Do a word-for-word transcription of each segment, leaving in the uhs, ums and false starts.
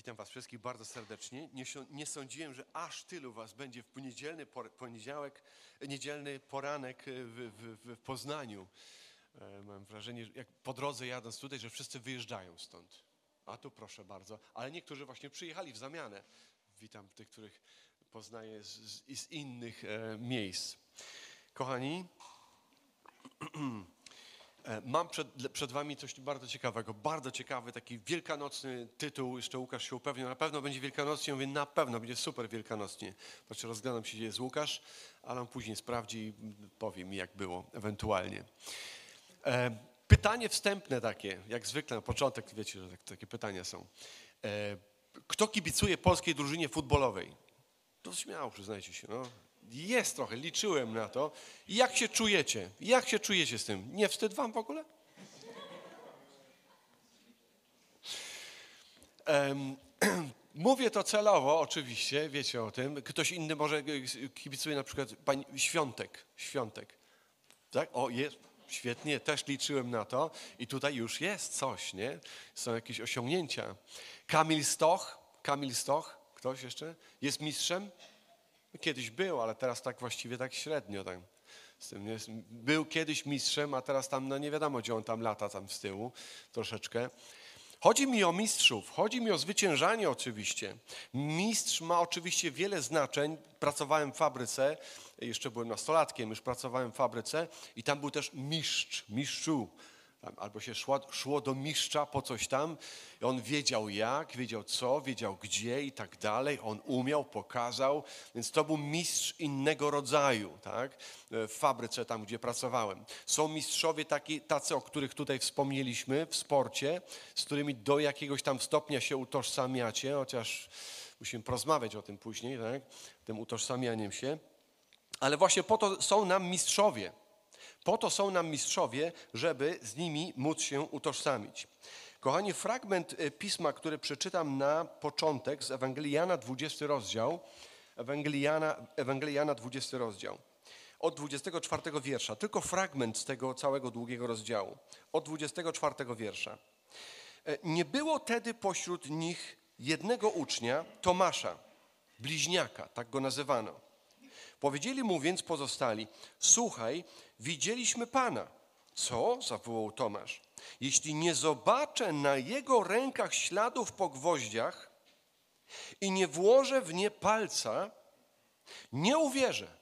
Witam was wszystkich bardzo serdecznie. Nie, nie sądziłem, że aż tylu was będzie w poniedzielny, poniedziałek, niedzielny poranek w, w, w Poznaniu. E, mam wrażenie, że jak po drodze jadąc tutaj, że wszyscy wyjeżdżają stąd. A tu proszę bardzo. Ale niektórzy właśnie przyjechali w zamianę. Witam tych, których poznaję z, z, z innych e, miejsc. Kochani, mam przed, przed wami coś bardzo ciekawego, bardzo ciekawy, taki wielkanocny tytuł, jeszcze Łukasz się upewnił, na pewno będzie wielkanocnie, mówię, na pewno będzie super wielkanocnie. Znaczy rozglądam się, gdzie jest Łukasz, ale on później sprawdzi i powie mi, jak było ewentualnie. E, pytanie wstępne takie, jak zwykle na początek, wiecie, że tak, takie pytania są. E, kto kibicuje polskiej drużynie futbolowej? To śmiało, przyznajcie się, no. Jest trochę, liczyłem na to. Jak się czujecie? Jak się czujecie z tym? Nie wstyd wam w ogóle? Um, mówię to celowo, oczywiście, wiecie o tym. Ktoś inny może kibicuje na przykład pani Świątek. Świątek. Tak? O, jest. Świetnie, też liczyłem na to. I tutaj już jest coś, nie? Są jakieś osiągnięcia. Kamil Stoch. Kamil Stoch. Ktoś jeszcze? Jest mistrzem? Kiedyś był, ale teraz tak właściwie tak średnio. Tak. Z tym jest. Był kiedyś mistrzem, a teraz tam no nie wiadomo, gdzie on tam lata, tam z tyłu troszeczkę. Chodzi mi o mistrzów, chodzi mi o zwyciężanie oczywiście. Mistrz ma oczywiście wiele znaczeń. Pracowałem w fabryce, jeszcze byłem nastolatkiem, już pracowałem w fabryce i tam był też mistrz, mistrzu. Tam, albo się szło, szło do mistrza po coś tam i on wiedział jak, wiedział co, wiedział gdzie i tak dalej. On umiał, pokazał, więc to był mistrz innego rodzaju, tak? W fabryce tam, gdzie pracowałem. Są mistrzowie taki, tacy, o których tutaj wspomnieliśmy w sporcie, z którymi do jakiegoś tam stopnia się utożsamiacie, chociaż musimy porozmawiać o tym później, tak? Tym utożsamianiem się. Ale właśnie po to są nam mistrzowie. Po to są nam mistrzowie, żeby z nimi móc się utożsamić. Kochani, fragment pisma, który przeczytam na początek z Ewangelii Jana, dwudziesty rozdział. Ewangelii Jana, Ewangelii Jana dwudziesty rozdział. Od dwudziestego czwartego wiersza. Tylko fragment z tego całego długiego rozdziału. Od dwudziestego czwartego wiersza. Nie było tedy pośród nich jednego ucznia, Tomasza, bliźniaka, tak go nazywano. Powiedzieli mu więc pozostali, słuchaj, widzieliśmy Pana. Co? Zawołał Tomasz. Jeśli nie zobaczę na jego rękach śladów po gwoździach i nie włożę w nie palca, nie uwierzę.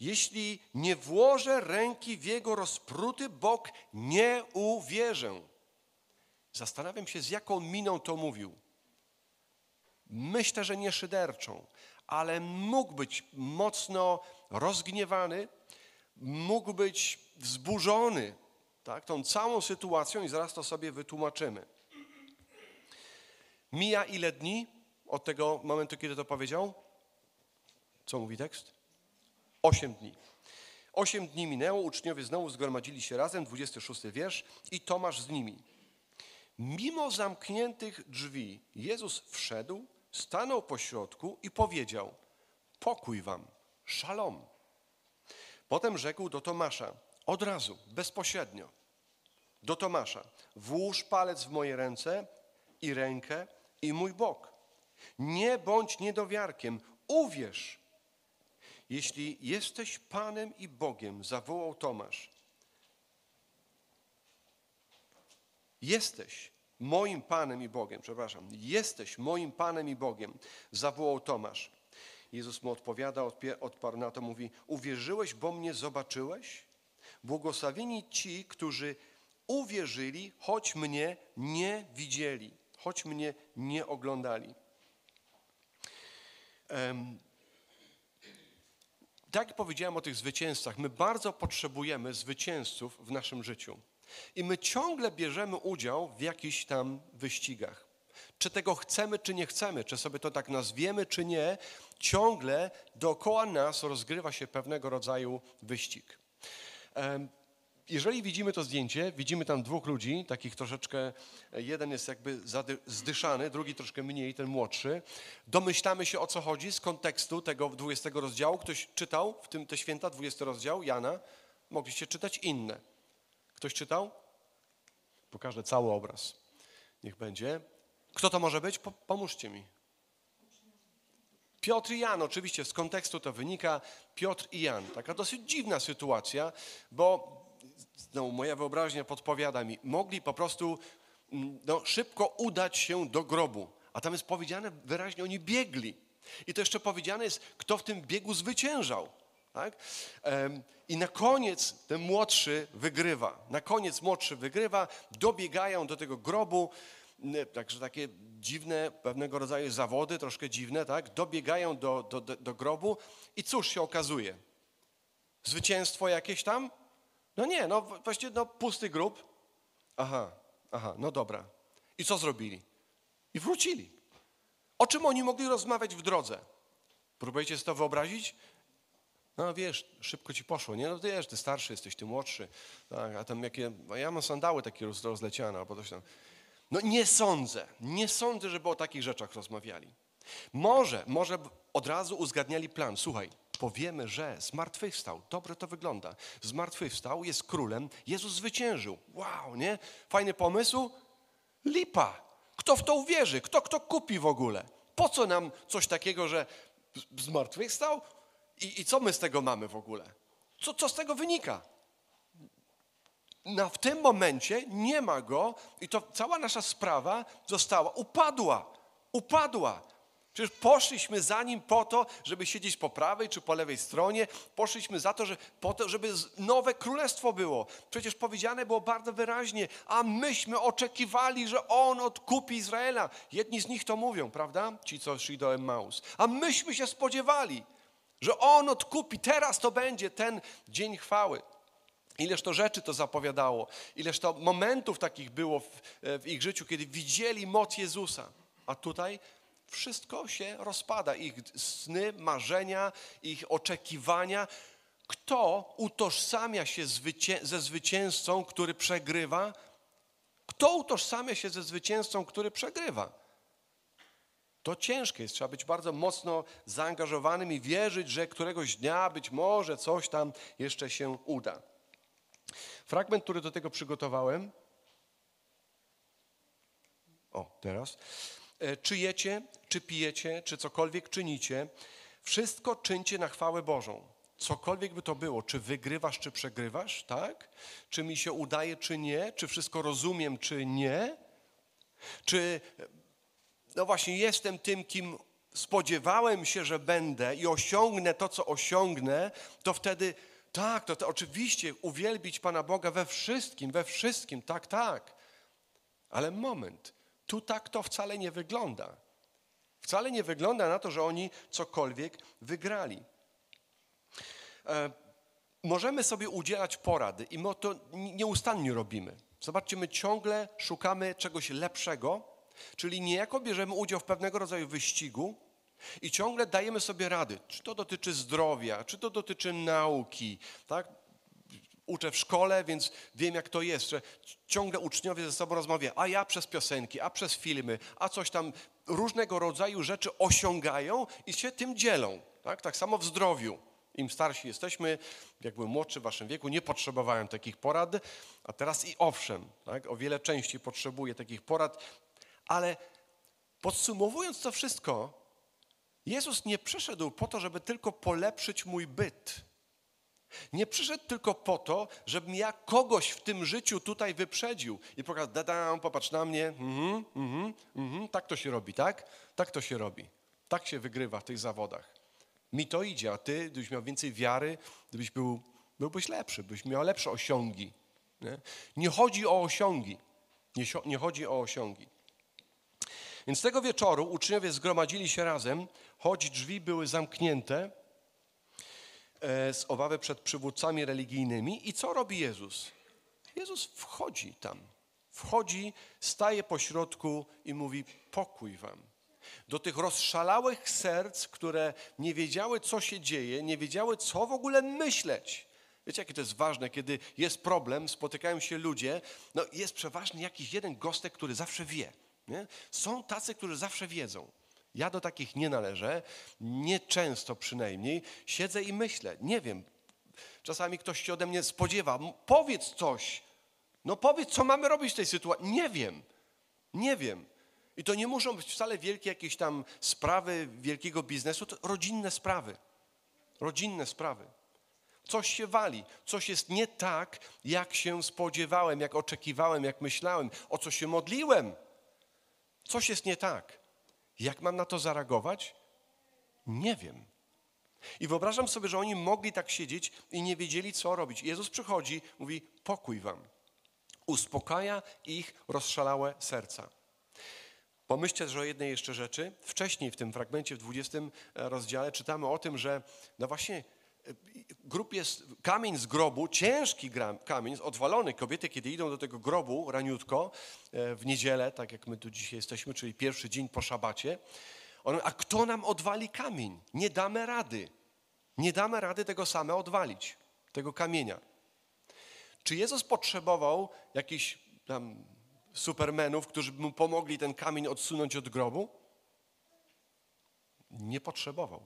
Jeśli nie włożę ręki w jego rozpruty bok, nie uwierzę. Zastanawiam się, z jaką miną to mówił. Myślę, że nie szyderczą. Ale mógł być mocno rozgniewany, mógł być wzburzony, tak, tą całą sytuacją i zaraz to sobie wytłumaczymy. Mija ile dni od tego momentu, kiedy to powiedział? Co mówi tekst? Osiem dni. Osiem dni minęło, uczniowie znowu zgromadzili się razem, dwudziesty szósty wiersz, i Tomasz z nimi. Mimo zamkniętych drzwi Jezus wszedł, stanął pośrodku i powiedział, pokój wam, szalom. Potem rzekł do Tomasza, od razu, bezpośrednio, do Tomasza, włóż palec w moje ręce i rękę i mój bok. Nie bądź niedowiarkiem, uwierz. Jeśli jesteś Panem i Bogiem, zawołał Tomasz. Jesteś. Moim Panem i Bogiem, przepraszam, jesteś moim Panem i Bogiem, zawołał Tomasz. Jezus mu odpowiada, odparł na to, mówi, uwierzyłeś, bo mnie zobaczyłeś? Błogosławieni ci, którzy uwierzyli, choć mnie nie widzieli, choć mnie nie oglądali. Um, tak jak powiedziałem o tych zwycięzcach, my bardzo potrzebujemy zwycięzców w naszym życiu. I my ciągle bierzemy udział w jakichś tam wyścigach. Czy tego chcemy, czy nie chcemy, czy sobie to tak nazwiemy, czy nie, ciągle dookoła nas rozgrywa się pewnego rodzaju wyścig. Jeżeli widzimy to zdjęcie, widzimy tam dwóch ludzi, takich troszeczkę, jeden jest jakby zdyszany, drugi troszkę mniej, ten młodszy. Domyślamy się, o co chodzi z kontekstu tego dwudziestego rozdziału. Ktoś czytał w tym te święta, dwudziesty rozdział Jana, mogliście czytać inne. Ktoś czytał? Pokażę cały obraz. Niech będzie. Kto to może być? Po, pomóżcie mi. Piotr i Jan, oczywiście z kontekstu to wynika, Piotr i Jan. Taka dosyć dziwna sytuacja, bo no, moja wyobraźnia podpowiada mi, mogli po prostu no, szybko udać się do grobu, a tam jest powiedziane wyraźnie, oni biegli. I to jeszcze powiedziane jest, kto w tym biegu zwyciężał. Tak? I na koniec ten młodszy wygrywa. Na koniec młodszy wygrywa, dobiegają do tego grobu, także takie dziwne, pewnego rodzaju zawody, troszkę dziwne, tak? Dobiegają do, do, do grobu i cóż się okazuje? Zwycięstwo jakieś tam? No nie, no właśnie no, pusty grób. Aha, aha, no dobra. I co zrobili? I wrócili. O czym oni mogli rozmawiać w drodze? Próbujecie sobie to wyobrazić? No wiesz, szybko ci poszło, nie? No ty wiesz, ty starszy jesteś, ty młodszy. Tak, a tam jakie, ja mam sandały takie roz, rozleciane albo coś tam. No nie sądzę, nie sądzę, żeby o takich rzeczach rozmawiali. Może, może od razu uzgadniali plan. Słuchaj, powiemy, że zmartwychwstał, dobrze to wygląda. Zmartwychwstał, jest królem, Jezus zwyciężył. Wow, nie? Fajny pomysł? Lipa. Kto w to uwierzy? Kto, kto kupi w ogóle? Po co nam coś takiego, że zmartwychwstał? I, i co my z tego mamy w ogóle? Co, co z tego wynika? No, w tym momencie nie ma go i to cała nasza sprawa została, upadła, upadła. Przecież poszliśmy za nim po to, żeby siedzieć po prawej czy po lewej stronie. Poszliśmy za to, że, po to, żeby nowe królestwo było. Przecież powiedziane było bardzo wyraźnie, a myśmy oczekiwali, że on odkupi Izraela. Jedni z nich to mówią, prawda? Ci, co szli do Emaus. A myśmy się spodziewali, że on odkupi. Teraz to będzie ten dzień chwały. Ileż to rzeczy to zapowiadało, ileż to momentów takich było w, w ich życiu, kiedy widzieli moc Jezusa. A tutaj wszystko się rozpada, ich sny, marzenia, ich oczekiwania. Kto utożsamia się zwycię ze zwycięzcą, który przegrywa? Kto utożsamia się ze zwycięzcą, który przegrywa? To ciężkie jest, trzeba być bardzo mocno zaangażowanym i wierzyć, że któregoś dnia być może coś tam jeszcze się uda. Fragment, który do tego przygotowałem. O, teraz. Czy jecie, czy pijecie, czy cokolwiek czynicie, wszystko czyńcie na chwałę Bożą. Cokolwiek by to było, czy wygrywasz, czy przegrywasz, tak? Czy mi się udaje, czy nie? Czy wszystko rozumiem, czy nie? Czy, no właśnie, jestem tym, kim spodziewałem się, że będę i osiągnę to, co osiągnę, to wtedy... Tak, to, to oczywiście uwielbić Pana Boga we wszystkim, we wszystkim, tak, tak. Ale moment, tu tak to wcale nie wygląda. Wcale nie wygląda na to, że oni cokolwiek wygrali. E, możemy sobie udzielać porady i my to nieustannie robimy. Zobaczcie, my ciągle szukamy czegoś lepszego, czyli niejako bierzemy udział w pewnego rodzaju wyścigu, i ciągle dajemy sobie rady, czy to dotyczy zdrowia, czy to dotyczy nauki, tak? Uczę w szkole, więc wiem, jak to jest, że ciągle uczniowie ze sobą rozmawiają, a ja przez piosenki, a przez filmy, a coś tam, różnego rodzaju rzeczy osiągają i się tym dzielą, tak? Tak samo w zdrowiu. Im starsi jesteśmy, jak byłem młodszy w waszym wieku, nie potrzebowałem takich porad, a teraz i owszem, tak? O wiele częściej potrzebuję takich porad, ale podsumowując to wszystko, Jezus nie przyszedł po to, żeby tylko polepszyć mój byt. Nie przyszedł tylko po to, żebym ja kogoś w tym życiu tutaj wyprzedził i pokazał, da-dam, popatrz na mnie, mhm, mhm, mhm, tak to się robi, tak? Tak to się robi, tak się wygrywa w tych zawodach. Mi to idzie, a ty, gdybyś miał więcej wiary, gdybyś był, byłbyś lepszy, byś miał lepsze osiągi. Nie, nie chodzi o osiągi, nie, nie chodzi o osiągi. Więc tego wieczoru uczniowie zgromadzili się razem, choć drzwi były zamknięte z obawy przed przywódcami religijnymi. I co robi Jezus? Jezus wchodzi tam, wchodzi, staje pośrodku i mówi: pokój wam. Do tych rozszalałych serc, które nie wiedziały, co się dzieje, nie wiedziały, co w ogóle myśleć. Wiecie, jakie to jest ważne, kiedy jest problem, spotykają się ludzie, no jest przeważnie jakiś jeden gostek, który zawsze wie. Nie? Są tacy, którzy zawsze wiedzą. Ja do takich nie należę, nie często przynajmniej. Siedzę i myślę, nie wiem, czasami ktoś się ode mnie spodziewa, powiedz coś, no powiedz, co mamy robić w tej sytuacji. Nie wiem, nie wiem. I to nie muszą być wcale wielkie jakieś tam sprawy wielkiego biznesu, to rodzinne sprawy. Rodzinne sprawy. Coś się wali, coś jest nie tak, jak się spodziewałem, jak oczekiwałem, jak myślałem, o co się modliłem. Coś jest nie tak. Jak mam na to zareagować? Nie wiem. I wyobrażam sobie, że oni mogli tak siedzieć i nie wiedzieli, co robić. Jezus przychodzi, mówi, pokój wam. Uspokaja ich rozszalałe serca. Pomyślcie że o jednej jeszcze rzeczy. Wcześniej w tym fragmencie, w dwudziestym rozdziale czytamy o tym, że no właśnie grób jest, kamień z grobu, ciężki kamień, odwalony. Kobiety, kiedy idą do tego grobu raniutko w niedzielę, tak jak my tu dzisiaj jesteśmy, czyli pierwszy dzień po szabacie, on, a kto nam odwali kamień? Nie damy rady. Nie damy rady tego same odwalić, tego kamienia. Czy Jezus potrzebował jakichś tam supermenów, którzy by mu pomogli ten kamień odsunąć od grobu? Nie potrzebował.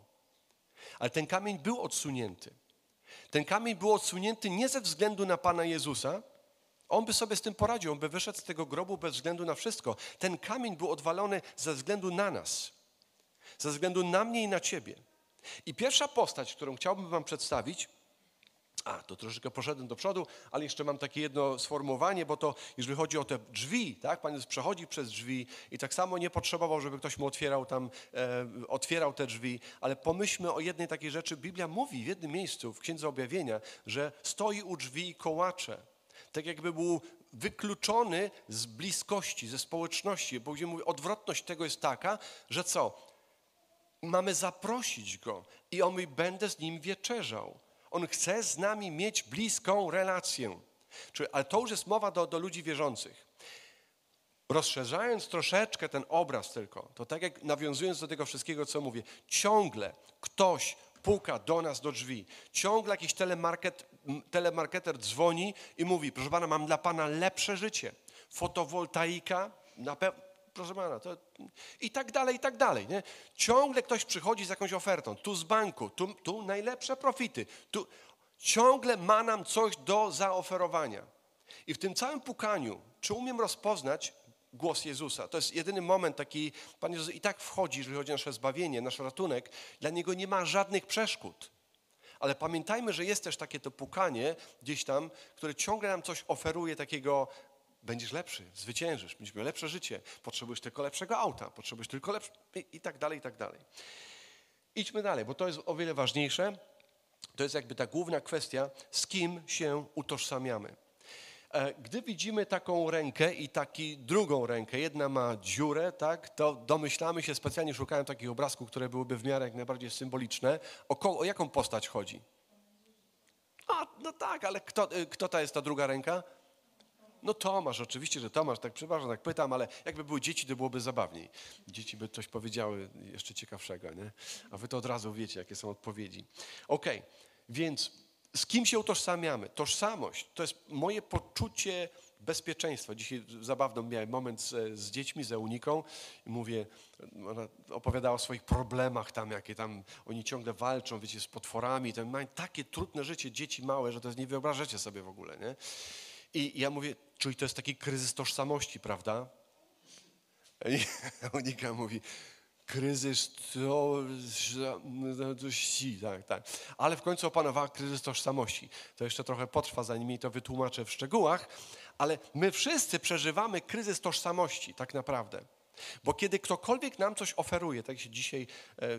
Ale ten kamień był odsunięty. Ten kamień był odsunięty nie ze względu na Pana Jezusa. On by sobie z tym poradził, on by wyszedł z tego grobu bez względu na wszystko. Ten kamień był odwalony ze względu na nas. Ze względu na mnie i na ciebie. I pierwsza postać, którą chciałbym wam przedstawić, a to troszeczkę poszedłem do przodu, ale jeszcze mam takie jedno sformułowanie, bo to jeżeli chodzi o te drzwi, tak, Pan Jezus przechodzi przez drzwi i tak samo nie potrzebował, żeby ktoś mu otwierał tam, e, otwierał te drzwi, ale pomyślmy o jednej takiej rzeczy. Biblia mówi w jednym miejscu w Księdze Objawienia, że stoi u drzwi i kołacze, tak jakby był wykluczony z bliskości, ze społeczności, bo gdzie mówi, odwrotność tego jest taka, że co? Mamy zaprosić Go i On mówi, będę z Nim wieczerzał. On chce z nami mieć bliską relację. Czyli, ale to już jest mowa do, do ludzi wierzących. Rozszerzając troszeczkę ten obraz tylko, to tak jak nawiązując do tego wszystkiego, co mówię, ciągle ktoś puka do nas do drzwi, ciągle jakiś telemarket, telemarketer dzwoni i mówi, proszę Pana, mam dla Pana lepsze życie. Fotowoltaika, na pewno. Proszę Pana, to i tak dalej, i tak dalej. Nie? Ciągle ktoś przychodzi z jakąś ofertą. Tu z banku, tu, tu najlepsze profity. Tu. Ciągle ma nam coś do zaoferowania. I w tym całym pukaniu, czy umiem rozpoznać głos Jezusa? To jest jedyny moment taki, Pan Jezus i tak wchodzi, jeżeli chodzi o nasze zbawienie, nasz ratunek. Dla Niego nie ma żadnych przeszkód. Ale pamiętajmy, że jest też takie to pukanie gdzieś tam, które ciągle nam coś oferuje takiego, będziesz lepszy, zwyciężysz, będziesz miał lepsze życie, potrzebujesz tylko lepszego auta, potrzebujesz tylko lepszego i tak dalej, i tak dalej. Idźmy dalej, bo to jest o wiele ważniejsze. To jest jakby ta główna kwestia, z kim się utożsamiamy. Gdy widzimy taką rękę i taki drugą rękę, jedna ma dziurę, tak, to domyślamy się, specjalnie szukałem takich obrazków, które byłyby w miarę jak najbardziej symboliczne, o, o jaką postać chodzi. A, no tak, ale kto, kto ta jest ta druga ręka? No Tomasz, oczywiście, że Tomasz, tak przepraszam, tak pytam, ale jakby były dzieci, to byłoby zabawniej. Dzieci by coś powiedziały jeszcze ciekawszego, nie? A wy to od razu wiecie, jakie są odpowiedzi. Okej, okay, więc z kim się utożsamiamy? Tożsamość to jest moje poczucie bezpieczeństwa. Dzisiaj zabawno miałem moment z, z dziećmi, z Euniką i mówię, ona opowiadała o swoich problemach tam, jakie tam oni ciągle walczą, wiecie, z potworami. Tam mają takie trudne życie, dzieci małe, że to nie wyobrażacie sobie w ogóle, nie? I ja mówię, czyli to jest taki kryzys tożsamości, prawda? I Monika mówi, kryzys tożsamości, tak, tak. Ale w końcu opanowała kryzys tożsamości. To jeszcze trochę potrwa, zanim jej to wytłumaczę w szczegółach, ale my wszyscy przeżywamy kryzys tożsamości, tak naprawdę. Bo kiedy ktokolwiek nam coś oferuje, tak się dzisiaj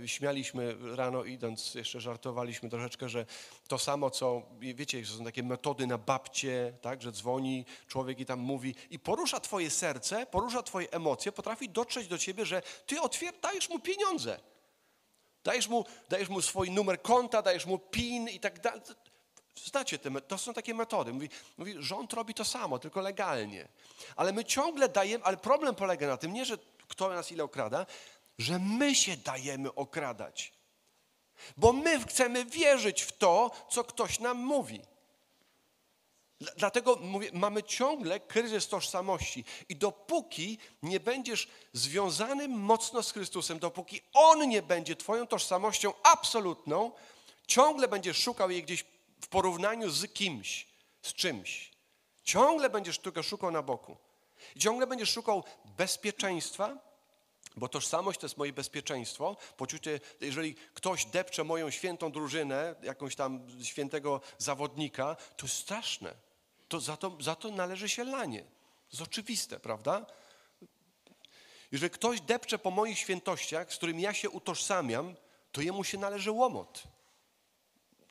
e, śmialiśmy rano idąc, jeszcze żartowaliśmy troszeczkę, że to samo co, wiecie, że są takie metody na babcie, tak, że dzwoni człowiek i tam mówi i porusza twoje serce, porusza twoje emocje, potrafi dotrzeć do ciebie, że ty otwierasz, dajesz mu pieniądze, dajesz mu, dajesz mu swój numer konta, dajesz mu PIN i tak dalej. Znacie, te, to są takie metody. Mówi, mówi, rząd robi to samo, tylko legalnie. Ale my ciągle dajemy, ale problem polega na tym, nie, że kto nas ile okrada, że my się dajemy okradać. Bo my chcemy wierzyć w to, co ktoś nam mówi. Dlatego mówię, mamy ciągle kryzys tożsamości. I dopóki nie będziesz związany mocno z Chrystusem, dopóki On nie będzie twoją tożsamością absolutną, ciągle będziesz szukał jej gdzieś w porównaniu z kimś, z czymś. Ciągle będziesz tylko szukał na boku. Ciągle będziesz szukał bezpieczeństwa, Bo tożsamość to jest moje bezpieczeństwo, poczucie, jeżeli ktoś depcze moją świętą drużynę, jakąś tam świętego zawodnika, to jest straszne. To za, to, za to należy się lanie. To jest oczywiste, prawda? Jeżeli ktoś depcze po moich świętościach, z którymi ja się utożsamiam, to jemu się należy łomot.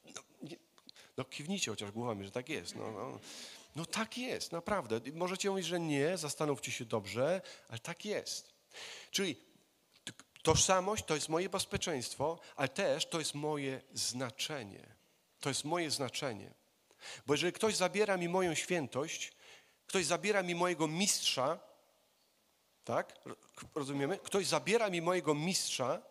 No, nie, no kiwnijcie chociaż głowami, że tak jest. No, no. no tak jest, naprawdę. Możecie mówić, że nie, zastanówcie się dobrze, ale tak jest. Czyli tożsamość to jest moje bezpieczeństwo, ale też to jest moje znaczenie. To jest moje znaczenie. Bo jeżeli ktoś zabiera mi moją świętość, ktoś zabiera mi mojego mistrza, tak? Rozumiemy? Ktoś zabiera mi mojego mistrza,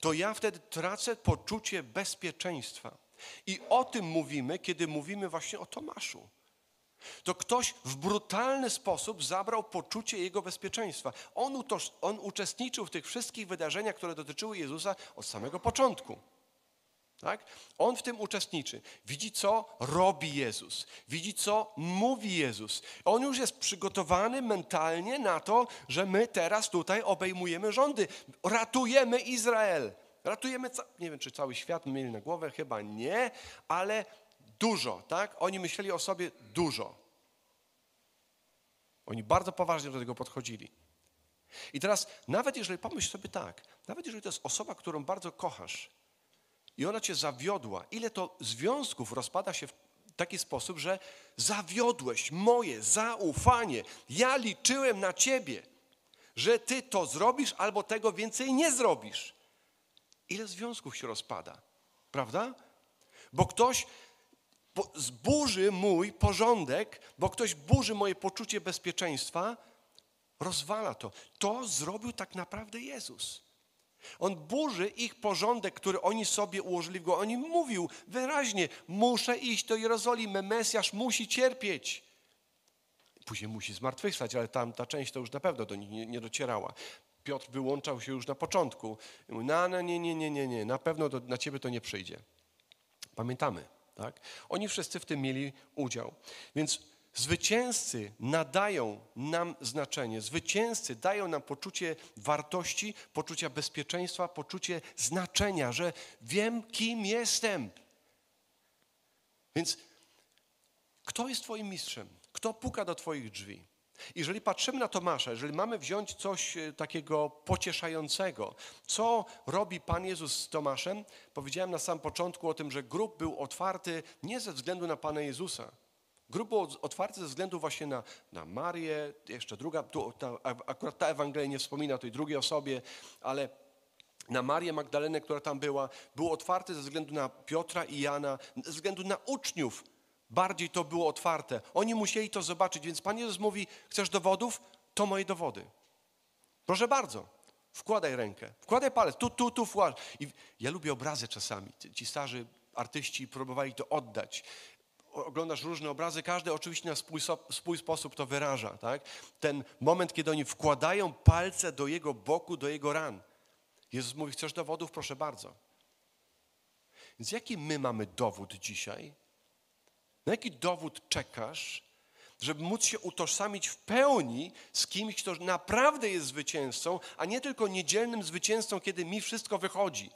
to ja wtedy tracę poczucie bezpieczeństwa. I o tym mówimy, kiedy mówimy właśnie o Tomaszu. To ktoś w brutalny sposób zabrał poczucie jego bezpieczeństwa. On, utoż, on uczestniczył w tych wszystkich wydarzeniach, które dotyczyły Jezusa od samego początku. Tak? On w tym uczestniczy. Widzi, co robi Jezus. Widzi, co mówi Jezus. On już jest przygotowany mentalnie na to, że my teraz tutaj obejmujemy rządy. Ratujemy Izrael. Ratujemy, nie wiem, czy cały świat mieli na głowę, chyba nie, ale... Dużo, tak? Oni myśleli o sobie dużo. Oni bardzo poważnie do tego podchodzili. I teraz, nawet jeżeli, pomyśl sobie tak, nawet jeżeli to jest osoba, którą bardzo kochasz i ona cię zawiodła, ile to związków rozpada się w taki sposób, że zawiodłeś moje zaufanie. Ja liczyłem na ciebie, że ty to zrobisz albo tego więcej nie zrobisz. Ile związków się rozpada, prawda? Bo ktoś... Bo zburzy mój porządek, bo ktoś burzy moje poczucie bezpieczeństwa, rozwala to. To zrobił tak naprawdę Jezus. On burzy ich porządek, który oni sobie ułożyli w głowie. On im mówił wyraźnie, muszę iść do Jerozolimy, Mesjasz musi cierpieć. Później musi zmartwychwstać, ale tam ta część to już na pewno do nich nie, nie docierała. Piotr wyłączał się już na początku. Mówi, no, no, nie, nie, nie, nie, nie, na pewno do, na ciebie to nie przyjdzie. Pamiętamy. Tak? Oni wszyscy w tym mieli udział. Więc zwycięzcy nadają nam znaczenie. Zwycięzcy dają nam poczucie wartości, poczucia bezpieczeństwa, poczucie znaczenia, że wiem, kim jestem. Więc kto jest twoim mistrzem? Kto puka do twoich drzwi? Jeżeli patrzymy na Tomasza, jeżeli mamy wziąć coś takiego pocieszającego, co robi Pan Jezus z Tomaszem? Powiedziałem na samym początku o tym, że grób był otwarty nie ze względu na Pana Jezusa. Grób był otwarty ze względu właśnie na, na Marię, jeszcze druga, tu, ta, akurat ta Ewangelia nie wspomina o tej drugiej osobie, ale na Marię Magdalenę, która tam była, był otwarty ze względu na Piotra i Jana, ze względu na uczniów. Bardziej to było otwarte. Oni musieli to zobaczyć, więc Pan Jezus mówi, chcesz dowodów? To moje dowody. Proszę bardzo, wkładaj rękę, wkładaj palec, tu, tu, tu wkładaj. I ja lubię obrazy czasami. Ci starzy artyści próbowali to oddać. Oglądasz różne obrazy, każdy oczywiście na swój, swój sposób to wyraża. Tak? Ten moment, kiedy oni wkładają palce do jego boku, do jego ran. Jezus mówi, chcesz dowodów? Proszę bardzo. Więc jaki my mamy dowód dzisiaj? Na jaki dowód czekasz, żeby móc się utożsamić w pełni z kimś, kto naprawdę jest zwycięzcą, a nie tylko niedzielnym zwycięzcą, kiedy mi wszystko wychodzi,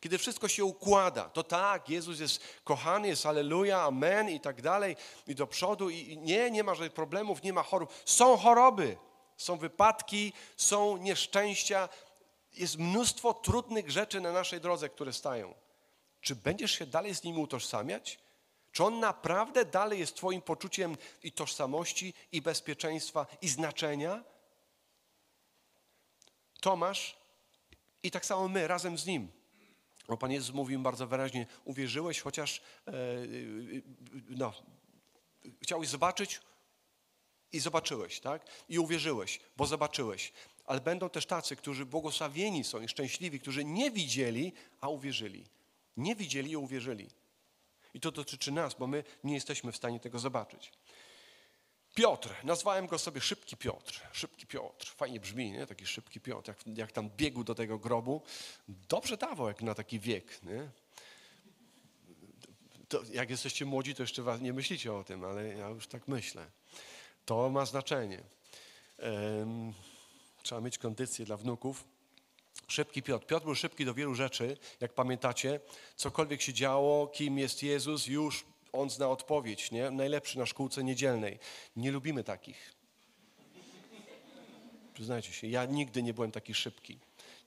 kiedy wszystko się układa. To tak, Jezus jest kochany, jest alleluja, amen i tak dalej, i do przodu, i nie, nie ma żadnych problemów, nie ma chorób. Są choroby, są wypadki, są nieszczęścia, jest mnóstwo trudnych rzeczy na naszej drodze, które stają. Czy będziesz się dalej z nimi utożsamiać? Czy on naprawdę dalej jest twoim poczuciem i tożsamości, i bezpieczeństwa, i znaczenia? Tomasz i tak samo my, razem z nim. Bo Pan Jezus mówił bardzo wyraźnie, uwierzyłeś, chociaż no, chciałeś zobaczyć i zobaczyłeś, tak? I uwierzyłeś, bo zobaczyłeś. Ale będą też tacy, którzy błogosławieni są i szczęśliwi, którzy nie widzieli, a uwierzyli. Nie widzieli i uwierzyli. I to dotyczy nas, bo my nie jesteśmy w stanie tego zobaczyć. Piotr, nazwałem go sobie Szybki Piotr. Szybki Piotr, fajnie brzmi, nie? Taki Szybki Piotr, jak, jak tam biegł do tego grobu. Dobrze dawał, jak na taki wiek, nie? To, jak jesteście młodzi, to jeszcze nie myślicie o tym, ale ja już tak myślę. To ma znaczenie. Um, trzeba mieć kondycję dla wnuków. Szybki Piotr. Piotr był szybki do wielu rzeczy, jak pamiętacie. Cokolwiek się działo, kim jest Jezus, już on zna odpowiedź, nie? Najlepszy na szkółce niedzielnej. Nie lubimy takich. Przyznajcie się, ja nigdy nie byłem taki szybki.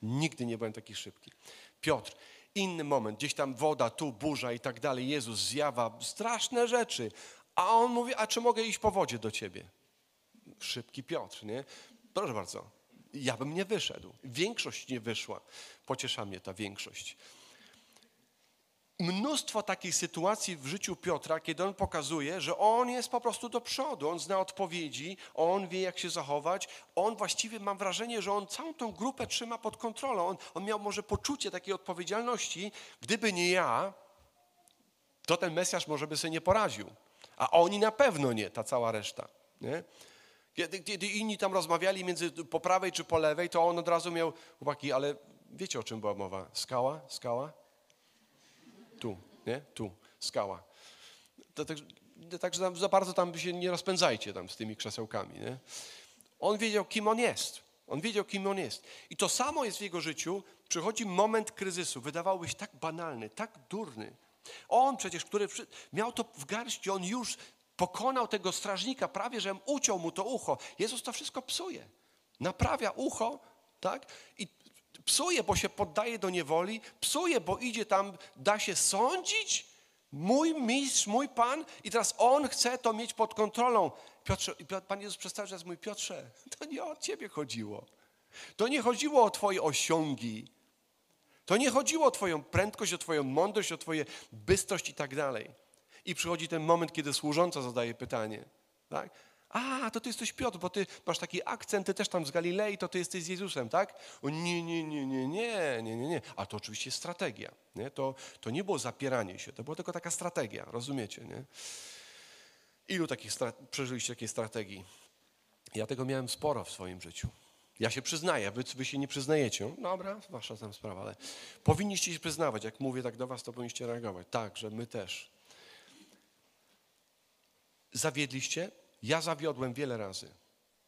Nigdy nie byłem taki szybki. Piotr, inny moment, gdzieś tam woda, tu burza i tak dalej, Jezus, zjawa, straszne rzeczy. A on mówi, a czy mogę iść po wodzie do ciebie? Szybki Piotr, nie? Proszę bardzo, ja bym nie wyszedł. Większość nie wyszła. Pociesza mnie ta większość. Mnóstwo takich sytuacji w życiu Piotra, kiedy on pokazuje, że on jest po prostu do przodu, on zna odpowiedzi, on wie, jak się zachować, on właściwie, mam wrażenie, że on całą tą grupę trzyma pod kontrolą, on, on miał może poczucie takiej odpowiedzialności, gdyby nie ja, to ten Mesjasz może by sobie nie poradził, a oni na pewno nie, ta cała reszta, nie? Kiedy, kiedy inni tam rozmawiali między po prawej czy po lewej, to on od razu miał, chłopaki, ale wiecie, o czym była mowa? Skała, skała? Tu, nie? Tu, skała. Także tak, tak, za bardzo tam się nie rozpędzajcie tam z tymi krzesełkami, nie? On wiedział, kim on jest. On wiedział, kim on jest. I to samo jest w jego życiu. Przychodzi moment kryzysu. Wydawałoby się tak banalny, tak durny. On przecież, który miał to w garści, on już pokonał tego strażnika, prawie że uciął mu to ucho. Jezus to wszystko psuje. Naprawia ucho, tak? I psuje, bo się poddaje do niewoli, psuje, bo idzie tam, da się sądzić, mój mistrz, mój Pan, i teraz on chce to mieć pod kontrolą. Piotrze, Pan Jezus przestał teraz mówi, Piotrze, to nie o ciebie chodziło. To nie chodziło o twoje osiągi. To nie chodziło o twoją prędkość, o twoją mądrość, o twoje bystrość i tak dalej. I przychodzi ten moment, kiedy służąca zadaje pytanie, tak? A, to ty jesteś Piotr, bo ty masz taki akcent, ty też tam z Galilei, to ty jesteś z Jezusem, tak? O, nie, nie, nie, nie, nie, nie, nie, nie. A to oczywiście jest strategia, nie? To, to nie było zapieranie się, to była tylko taka strategia, rozumiecie, nie? Ilu takich przeżyliście takiej strategii? Ja tego miałem sporo w swoim życiu. Ja się przyznaję, wy, wy się nie przyznajecie. Dobra, wasza tam sprawa, ale powinniście się przyznawać. Jak mówię tak do was, to powinniście reagować. Tak, że my też. Zawiedliście? Ja zawiodłem wiele razy,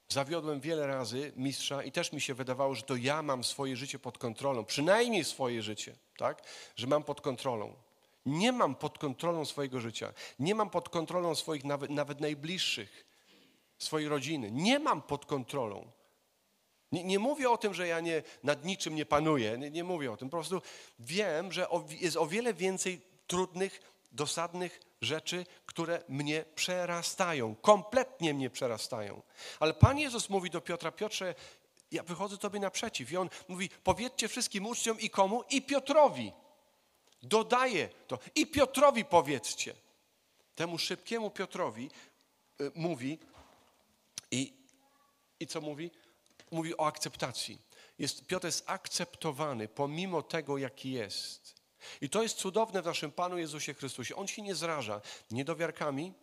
zawiodłem wiele razy mistrza i też mi się wydawało, że to ja mam swoje życie pod kontrolą, przynajmniej swoje życie, tak, że mam pod kontrolą. Nie mam pod kontrolą swojego życia, nie mam pod kontrolą swoich nawet, nawet najbliższych, swojej rodziny, nie mam pod kontrolą. Nie, nie mówię o tym, że ja nie, nad niczym nie panuję, nie, nie mówię o tym, po prostu wiem, że o, jest o wiele więcej trudnych, dosadnych rzeczy, które mnie przerastają, kompletnie mnie przerastają. Ale Pan Jezus mówi do Piotra, Piotrze, ja wychodzę tobie naprzeciw. I on mówi, powiedzcie wszystkim uczniom i komu? I Piotrowi. Dodaje to. I Piotrowi powiedzcie. Temu szybkiemu Piotrowi y, mówi i, i co mówi? Mówi o akceptacji. Jest, Piotr jest akceptowany pomimo tego, jaki jest. I to jest cudowne w naszym Panu Jezusie Chrystusie. On się nie zraża niedowiarkami,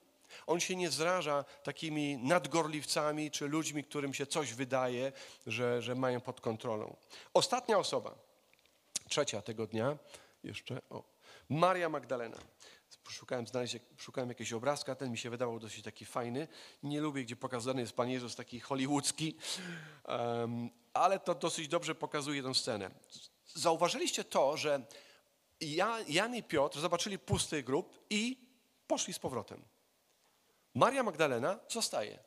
on się nie zraża takimi nadgorliwcami czy ludźmi, którym się coś wydaje, że, że mają pod kontrolą. Ostatnia osoba, trzecia tego dnia jeszcze, o, Maria Magdalena. Szukałem, znaleźć, szukałem jakiegoś obrazka, ten mi się wydawał dosyć taki fajny. Nie lubię, gdzie pokazany jest Pan Jezus taki hollywoodzki, um, ale to dosyć dobrze pokazuje tę scenę. Zauważyliście to, że Jan i Piotr zobaczyli pusty grób i poszli z powrotem. Maria Magdalena zostaje.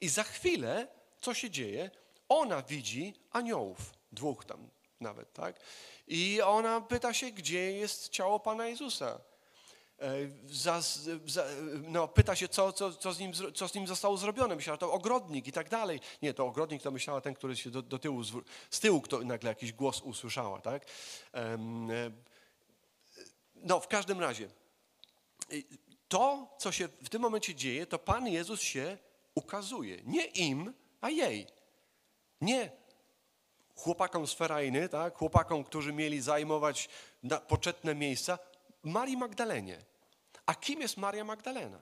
I za chwilę, co się dzieje? Ona widzi aniołów, dwóch tam nawet, tak? I ona pyta się, gdzie jest ciało Pana Jezusa. Za, za, no, pyta się, co, co, co, z nim, co z nim zostało zrobione. Myślała, to ogrodnik i tak dalej. Nie, to ogrodnik to myślała ten, który się do, do tyłu, z tyłu kto, nagle jakiś głos usłyszała, tak? No, w każdym razie, to, co się w tym momencie dzieje, to Pan Jezus się ukazuje. Nie im, a jej. Nie chłopakom z Ferajny, tak? Chłopakom, którzy mieli zajmować poczytne miejsca, Marii Magdalenie. A kim jest Maria Magdalena?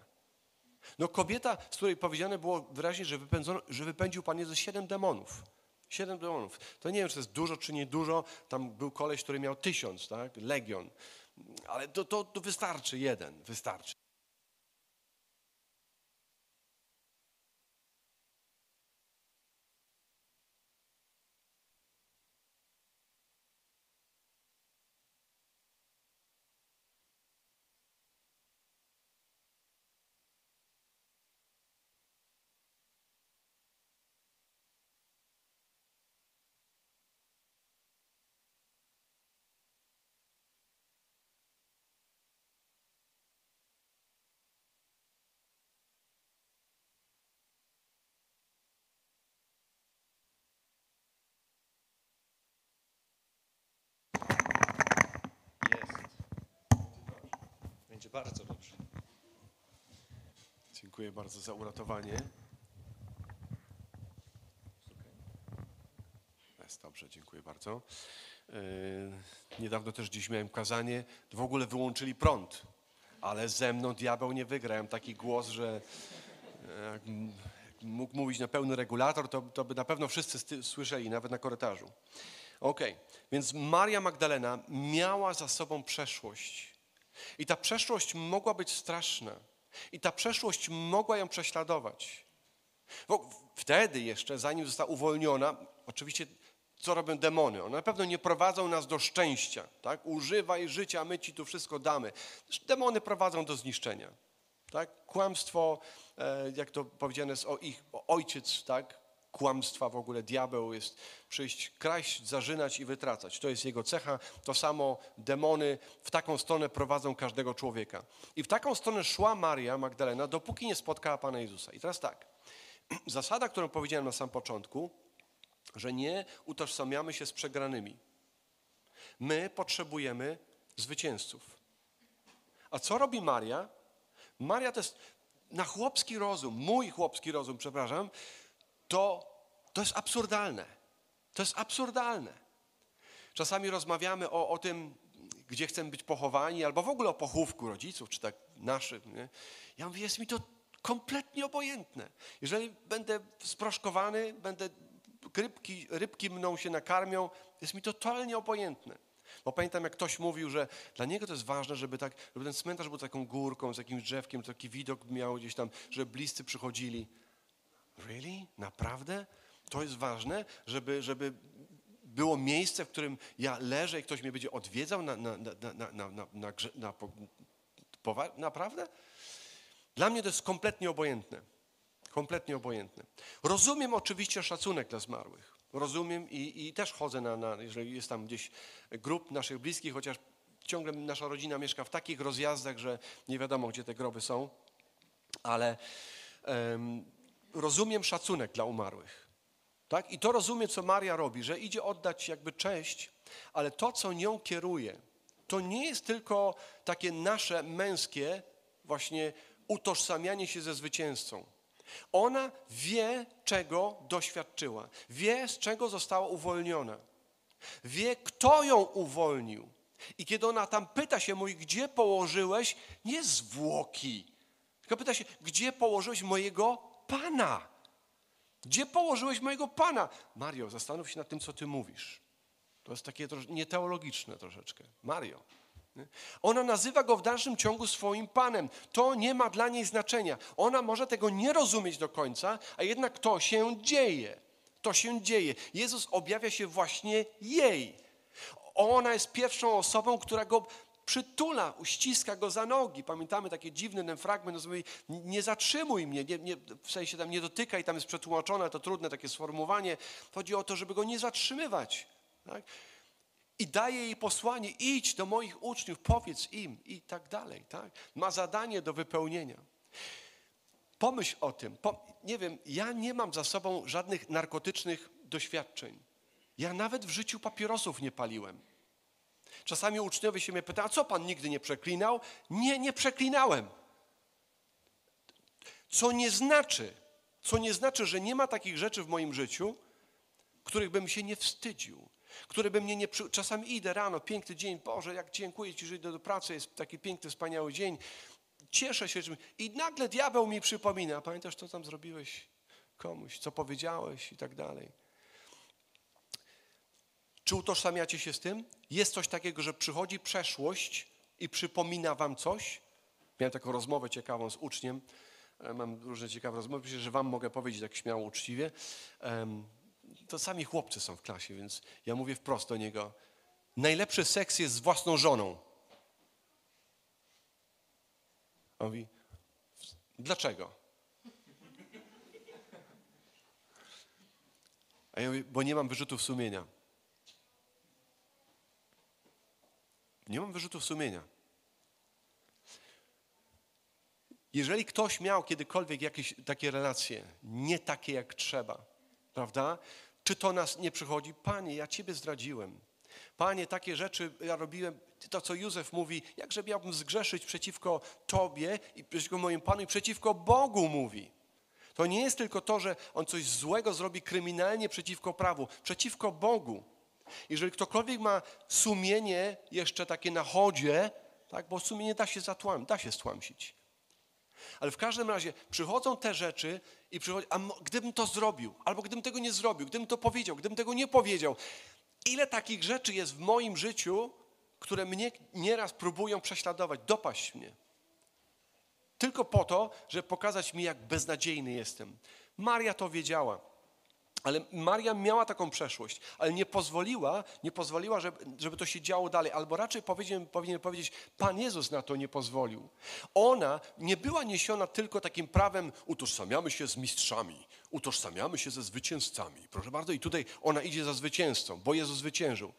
No kobieta, z której powiedziane było wyraźnie, że, że wypędził Pan Jezus siedem demonów. Siedem demonów. To nie wiem, czy to jest dużo, czy nie dużo. Tam był koleś, który miał tysiąc, tak? Legion. Ale to, to, to wystarczy jeden, wystarczy. dobrze, bardzo dobrze. Dziękuję bardzo za uratowanie. Jest dobrze, dziękuję bardzo. Niedawno też dziś miałem kazanie. W ogóle wyłączyli prąd, ale ze mną diabeł nie wygra. Ja mam taki głos, że jak mógł mówić na pełny regulator, to, to by na pewno wszyscy słyszeli, nawet na korytarzu. Okej, okay. Więc Maria Magdalena miała za sobą przeszłość. I ta przeszłość mogła być straszna. I ta przeszłość mogła ją prześladować. Bo wtedy jeszcze, zanim została uwolniona, oczywiście co robią demony? One na pewno nie prowadzą nas do szczęścia. Tak? Używaj życia, my ci tu wszystko damy. Demony prowadzą do zniszczenia. Tak? Kłamstwo, jak to powiedziane jest o ich o ojciec, tak? Kłamstwa w ogóle, diabeł jest przyjść, kraść, zarzynać i wytracać. To jest jego cecha. To samo demony w taką stronę prowadzą każdego człowieka. I w taką stronę szła Maria Magdalena, dopóki nie spotkała Pana Jezusa. I teraz tak, zasada, którą powiedziałem na sam początku, że nie utożsamiamy się z przegranymi. My potrzebujemy zwycięzców. A co robi Maria? Maria to jest na chłopski rozum, mój chłopski rozum, przepraszam, To, to jest absurdalne. To jest absurdalne. Czasami rozmawiamy o, o tym, gdzie chcemy być pochowani, albo w ogóle o pochówku rodziców, czy tak naszych. Nie? Ja mówię, jest mi to kompletnie obojętne. Jeżeli będę sproszkowany, będę rybki, rybki mną się nakarmią, jest mi totalnie obojętne. Bo pamiętam, jak ktoś mówił, że dla niego to jest ważne, żeby, tak, żeby ten cmentarz był taką górką, z jakimś drzewkiem, taki widok miał gdzieś tam, żeby bliscy przychodzili. Really? Naprawdę? To jest ważne, żeby, żeby było miejsce, w którym ja leżę i ktoś mnie będzie odwiedzał na, na, na, na, na, na, na, na, na, naprawdę? Dla mnie to jest kompletnie obojętne. Kompletnie obojętne. Rozumiem oczywiście szacunek dla zmarłych. Rozumiem i, i też chodzę na, na, jeżeli jest tam gdzieś grup naszych bliskich, chociaż ciągle nasza rodzina mieszka w takich rozjazdach, że nie wiadomo, gdzie te groby są, ale... Um, Rozumiem szacunek dla umarłych. Tak? I to rozumiem, co Maria robi, że idzie oddać jakby cześć, ale to, co nią kieruje, to nie jest tylko takie nasze męskie właśnie utożsamianie się ze zwycięzcą. Ona wie, czego doświadczyła. Wie, z czego została uwolniona. Wie, kto ją uwolnił. I kiedy ona tam pyta się, mój, gdzie położyłeś, nie zwłoki, tylko pyta się, gdzie położyłeś mojego Pana. Gdzie położyłeś mojego Pana? Mario, zastanów się nad tym, co ty mówisz. To jest takie trosz... nieteologiczne troszeczkę. Mario. Nie? Ona nazywa go w dalszym ciągu swoim Panem. To nie ma dla niej znaczenia. Ona może tego nie rozumieć do końca, a jednak to się dzieje. To się dzieje. Jezus objawia się właśnie jej. Ona jest pierwszą osobą, która go... przytula, uściska go za nogi. Pamiętamy taki dziwny ten fragment, mówi, nie zatrzymuj mnie, nie, nie, w sensie tam nie dotykaj, tam jest przetłumaczone, to trudne takie sformułowanie. Chodzi o to, żeby go nie zatrzymywać. Tak? I daje jej posłanie, idź do moich uczniów, powiedz im i tak dalej. Tak? Ma zadanie do wypełnienia. Pomyśl o tym. Po, nie wiem, ja nie mam za sobą żadnych narkotycznych doświadczeń. Ja nawet w życiu papierosów nie paliłem. Czasami uczniowie się mnie pytają, a co pan nigdy nie przeklinał? Nie, nie przeklinałem. Co nie znaczy, co nie znaczy, że nie ma takich rzeczy w moim życiu, których bym się nie wstydził, które by mnie nie... Przy... Czasami idę rano, piękny dzień, Boże, jak dziękuję ci, że idę do pracy, jest taki piękny, wspaniały dzień, cieszę się, że... i nagle diabeł mi przypomina, pamiętasz, co tam zrobiłeś komuś, co powiedziałeś i tak dalej. Czy utożsamiacie się z tym? Jest coś takiego, że przychodzi przeszłość i przypomina wam coś? Miałem taką rozmowę ciekawą z uczniem. Mam różne ciekawe rozmowy. Myślę, że wam mogę powiedzieć tak śmiało, uczciwie. To sami chłopcy są w klasie, więc ja mówię wprost do niego. Najlepszy seks jest z własną żoną. On mówi, dlaczego? A ja mówię, bo nie mam wyrzutów sumienia. Nie mam wyrzutów sumienia. Jeżeli ktoś miał kiedykolwiek jakieś takie relacje, nie takie jak trzeba, prawda? Czy to nas nie przychodzi? Panie, ja Ciebie zdradziłem. Panie, takie rzeczy ja robiłem. To, co Józef mówi, jakże miałbym zgrzeszyć przeciwko Tobie i przeciwko mojemu Panu i przeciwko Bogu mówi. To nie jest tylko to, że on coś złego zrobi kryminalnie przeciwko prawu, przeciwko Bogu. Jeżeli ktokolwiek ma sumienie jeszcze takie na chodzie, tak, bo sumienie da się zatłam, da się stłamsić. Ale w każdym razie przychodzą te rzeczy i przychodzi, a gdybym to zrobił, albo gdybym tego nie zrobił, gdybym to powiedział, gdybym tego nie powiedział. Ile takich rzeczy jest w moim życiu, które mnie nieraz próbują prześladować, dopaść mnie. Tylko po to, żeby pokazać mi, jak beznadziejny jestem. Maria to wiedziała, ale Maria miała taką przeszłość, ale nie pozwoliła, nie pozwoliła, żeby, żeby to się działo dalej. Albo raczej powinien, powinien powiedzieć, Pan Jezus na to nie pozwolił. Ona nie była niesiona tylko takim prawem, utożsamiamy się z mistrzami, utożsamiamy się ze zwycięzcami. Proszę bardzo, i tutaj ona idzie za zwycięzcą, bo Jezus zwyciężył.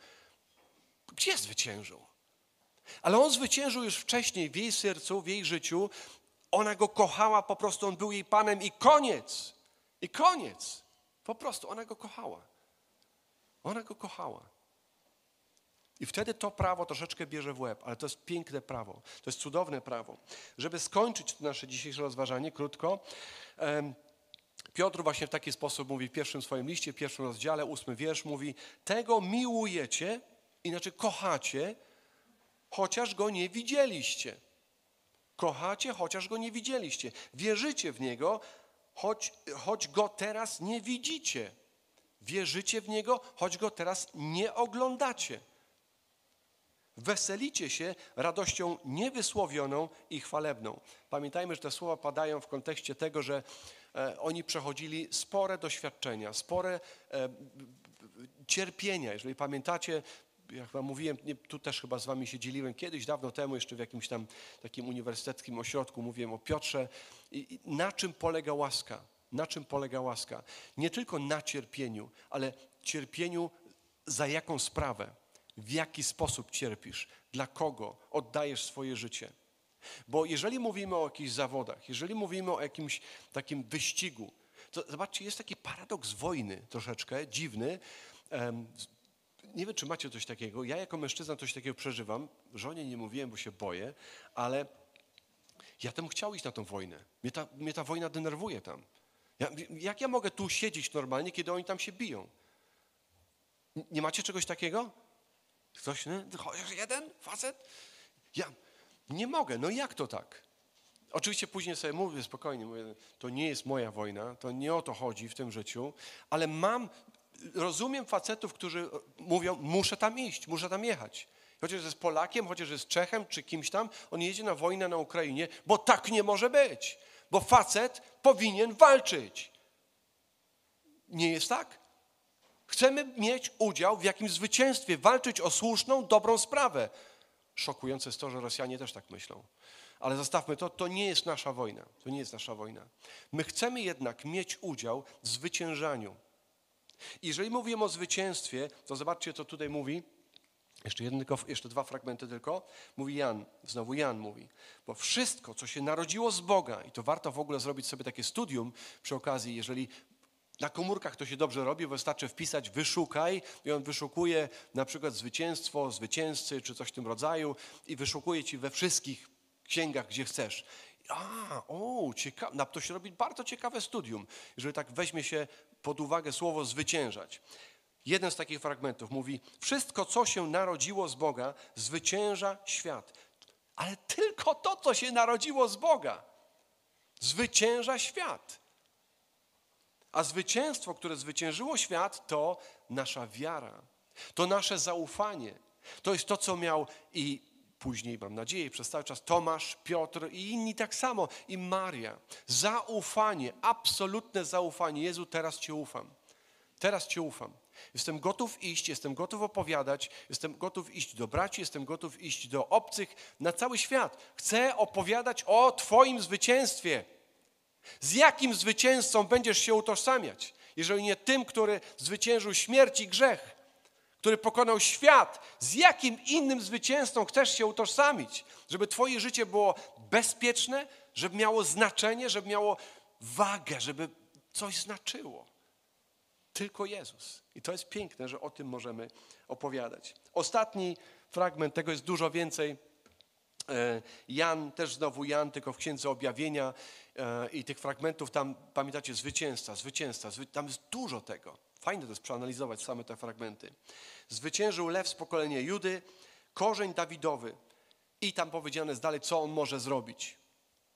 Gdzie zwyciężył? Ale On zwyciężył już wcześniej w jej sercu, w jej życiu. Ona Go kochała, po prostu On był jej Panem i koniec. I koniec. Po prostu ona Go kochała. Ona Go kochała. I wtedy to prawo troszeczkę bierze w łeb, ale to jest piękne prawo. To jest cudowne prawo. Żeby skończyć nasze dzisiejsze rozważanie krótko, Piotr właśnie w taki sposób mówi w pierwszym swoim liście, w pierwszym rozdziale, ósmy wiersz, mówi, tego miłujecie, inaczej kochacie, chociaż Go nie widzieliście. Kochacie, chociaż Go nie widzieliście. Wierzycie w Niego, choć, choć Go teraz nie widzicie. Wierzycie w Niego, choć Go teraz nie oglądacie. Weselicie się radością niewysłowioną i chwalebną. Pamiętajmy, że te słowa padają w kontekście tego, że e, oni przechodzili spore doświadczenia, spore e, cierpienia. Jeżeli pamiętacie, jak wam mówiłem, tu też chyba z wami się dzieliłem kiedyś, dawno temu, jeszcze w jakimś tam takim uniwersyteckim ośrodku, mówiłem o Piotrze. I na czym polega łaska? Na czym polega łaska? Nie tylko na cierpieniu, ale cierpieniu za jaką sprawę? W jaki sposób cierpisz? Dla kogo oddajesz swoje życie? Bo jeżeli mówimy o jakichś zawodach, jeżeli mówimy o jakimś takim wyścigu, to zobaczcie, jest taki paradoks wojny troszeczkę dziwny. Nie wiem, czy macie coś takiego. Ja jako mężczyzna coś takiego przeżywam. Żonie nie mówiłem, bo się boję, ale ja tam chciał iść na tą wojnę. Mnie ta, mnie ta wojna denerwuje tam. Ja, jak ja mogę tu siedzieć normalnie, kiedy oni tam się biją? Nie macie czegoś takiego? Ktoś, nie? Chociaż jeden facet? Ja nie mogę. No jak to tak? Oczywiście później sobie mówię spokojnie, mówię, to nie jest moja wojna, to nie o to chodzi w tym życiu, ale mam... Rozumiem facetów, którzy mówią, muszę tam iść, muszę tam jechać. Chociaż jest Polakiem, chociaż jest Czechem czy kimś tam, on jedzie na wojnę na Ukrainie, bo tak nie może być, bo facet powinien walczyć. Nie jest tak? Chcemy mieć udział w jakimś zwycięstwie, walczyć o słuszną, dobrą sprawę. Szokujące jest to, że Rosjanie też tak myślą. Ale zostawmy to, to nie jest nasza wojna. To nie jest nasza wojna. My chcemy jednak mieć udział w zwyciężaniu. Jeżeli mówimy o zwycięstwie, to zobaczcie, co tutaj mówi. Jeszcze, jeden, tylko, jeszcze dwa fragmenty tylko. Mówi Jan, znowu Jan mówi. Bo wszystko, co się narodziło z Boga, i to warto w ogóle zrobić sobie takie studium przy okazji, jeżeli na komórkach to się dobrze robi, wystarczy wpisać wyszukaj i on wyszukuje na przykład zwycięstwo, zwycięzcy czy coś w tym rodzaju i wyszukuje ci we wszystkich księgach, gdzie chcesz. A, o, ciekawe, to się robi bardzo ciekawe studium, jeżeli tak weźmie się pod uwagę słowo zwyciężać. Jeden z takich fragmentów mówi, wszystko, co się narodziło z Boga, zwycięża świat. Ale tylko to, co się narodziło z Boga, zwycięża świat. A zwycięstwo, które zwyciężyło świat, to nasza wiara, to nasze zaufanie. To jest to, co miał i później, mam nadzieję, przez cały czas Tomasz, Piotr i inni tak samo, i Maria. Zaufanie, absolutne zaufanie. Jezu, teraz Cię ufam. Teraz Cię ufam. Jestem gotów iść, jestem gotów opowiadać, jestem gotów iść do braci, jestem gotów iść do obcych, na cały świat. Chcę opowiadać o Twoim zwycięstwie. Z jakim zwycięzcą będziesz się utożsamiać, jeżeli nie tym, który zwyciężył śmierć i grzech? Który pokonał świat, z jakim innym zwycięzcą chcesz się utożsamić, żeby twoje życie było bezpieczne, żeby miało znaczenie, żeby miało wagę, żeby coś znaczyło. Tylko Jezus. I to jest piękne, że o tym możemy opowiadać. Ostatni fragment, tego jest dużo więcej. Jan, też znowu Jan, tylko w Księdze Objawienia i tych fragmentów tam, pamiętacie, zwycięzca, zwycięzca, tam jest dużo tego. Fajne to jest przeanalizować same te fragmenty. Zwyciężył lew z pokolenia Judy, korzeń Dawidowy i tam powiedziane jest dalej, co on może zrobić.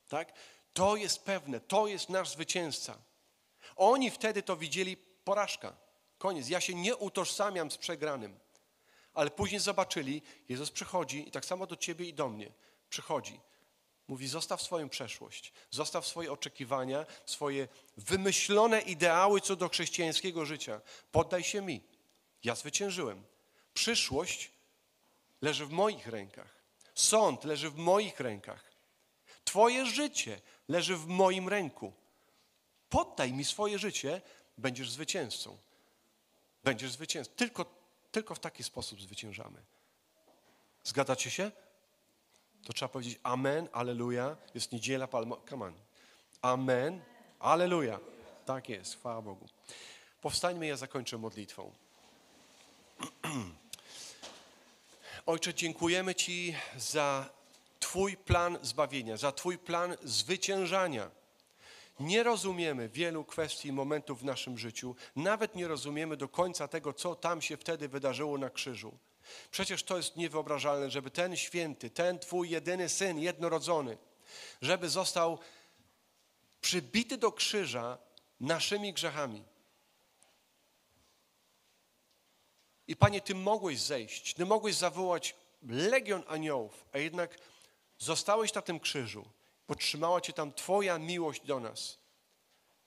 Tak? To jest pewne, to jest nasz zwycięzca. Oni wtedy to widzieli, porażka, koniec. Ja się nie utożsamiam z przegranym. Ale później zobaczyli, Jezus przychodzi i tak samo do ciebie i do mnie przychodzi. Mówi, zostaw swoją przeszłość, zostaw swoje oczekiwania, swoje wymyślone ideały co do chrześcijańskiego życia. Poddaj się mi. Ja zwyciężyłem. Przyszłość leży w moich rękach. Sąd leży w moich rękach. Twoje życie leży w moim ręku. Poddaj mi swoje życie, będziesz zwycięzcą. Będziesz zwycięzcą. Tylko, tylko w taki sposób zwyciężamy. Zgadzacie się? To trzeba powiedzieć amen, alleluja. Jest niedziela palmowa. Come on. Amen, alleluja. Tak jest, chwała Bogu. Powstańmy, ja zakończę modlitwą. Ojcze, dziękujemy Ci za Twój plan zbawienia, za Twój plan zwyciężania. Nie rozumiemy wielu kwestii i momentów w naszym życiu. Nawet nie rozumiemy do końca tego, co tam się wtedy wydarzyło na krzyżu. Przecież to jest niewyobrażalne, żeby ten święty, ten Twój jedyny Syn, jednorodzony, żeby został przybity do krzyża naszymi grzechami. I Panie, Ty mogłeś zejść, Ty mogłeś zawołać legion aniołów, a jednak zostałeś na tym krzyżu. Podtrzymała Cię tam Twoja miłość do nas.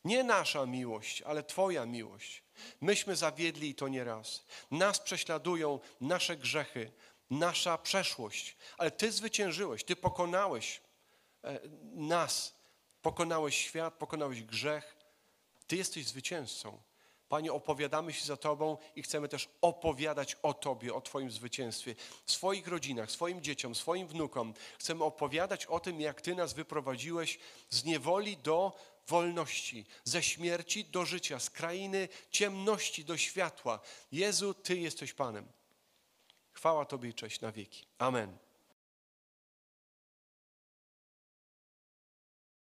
Nie nasza miłość, ale Twoja miłość. Myśmy zawiedli i to nieraz. Nas prześladują nasze grzechy, nasza przeszłość. Ale Ty zwyciężyłeś, Ty pokonałeś nas, pokonałeś świat, pokonałeś grzech. Ty jesteś zwycięzcą. Panie, opowiadamy się za Tobą i chcemy też opowiadać o Tobie, o Twoim zwycięstwie. W swoich rodzinach, swoim dzieciom, swoim wnukom. Chcemy opowiadać o tym, jak Ty nas wyprowadziłeś z niewoli do wolności, ze śmierci do życia, z krainy ciemności do światła. Jezu, Ty jesteś Panem. Chwała Tobie i cześć na wieki. Amen.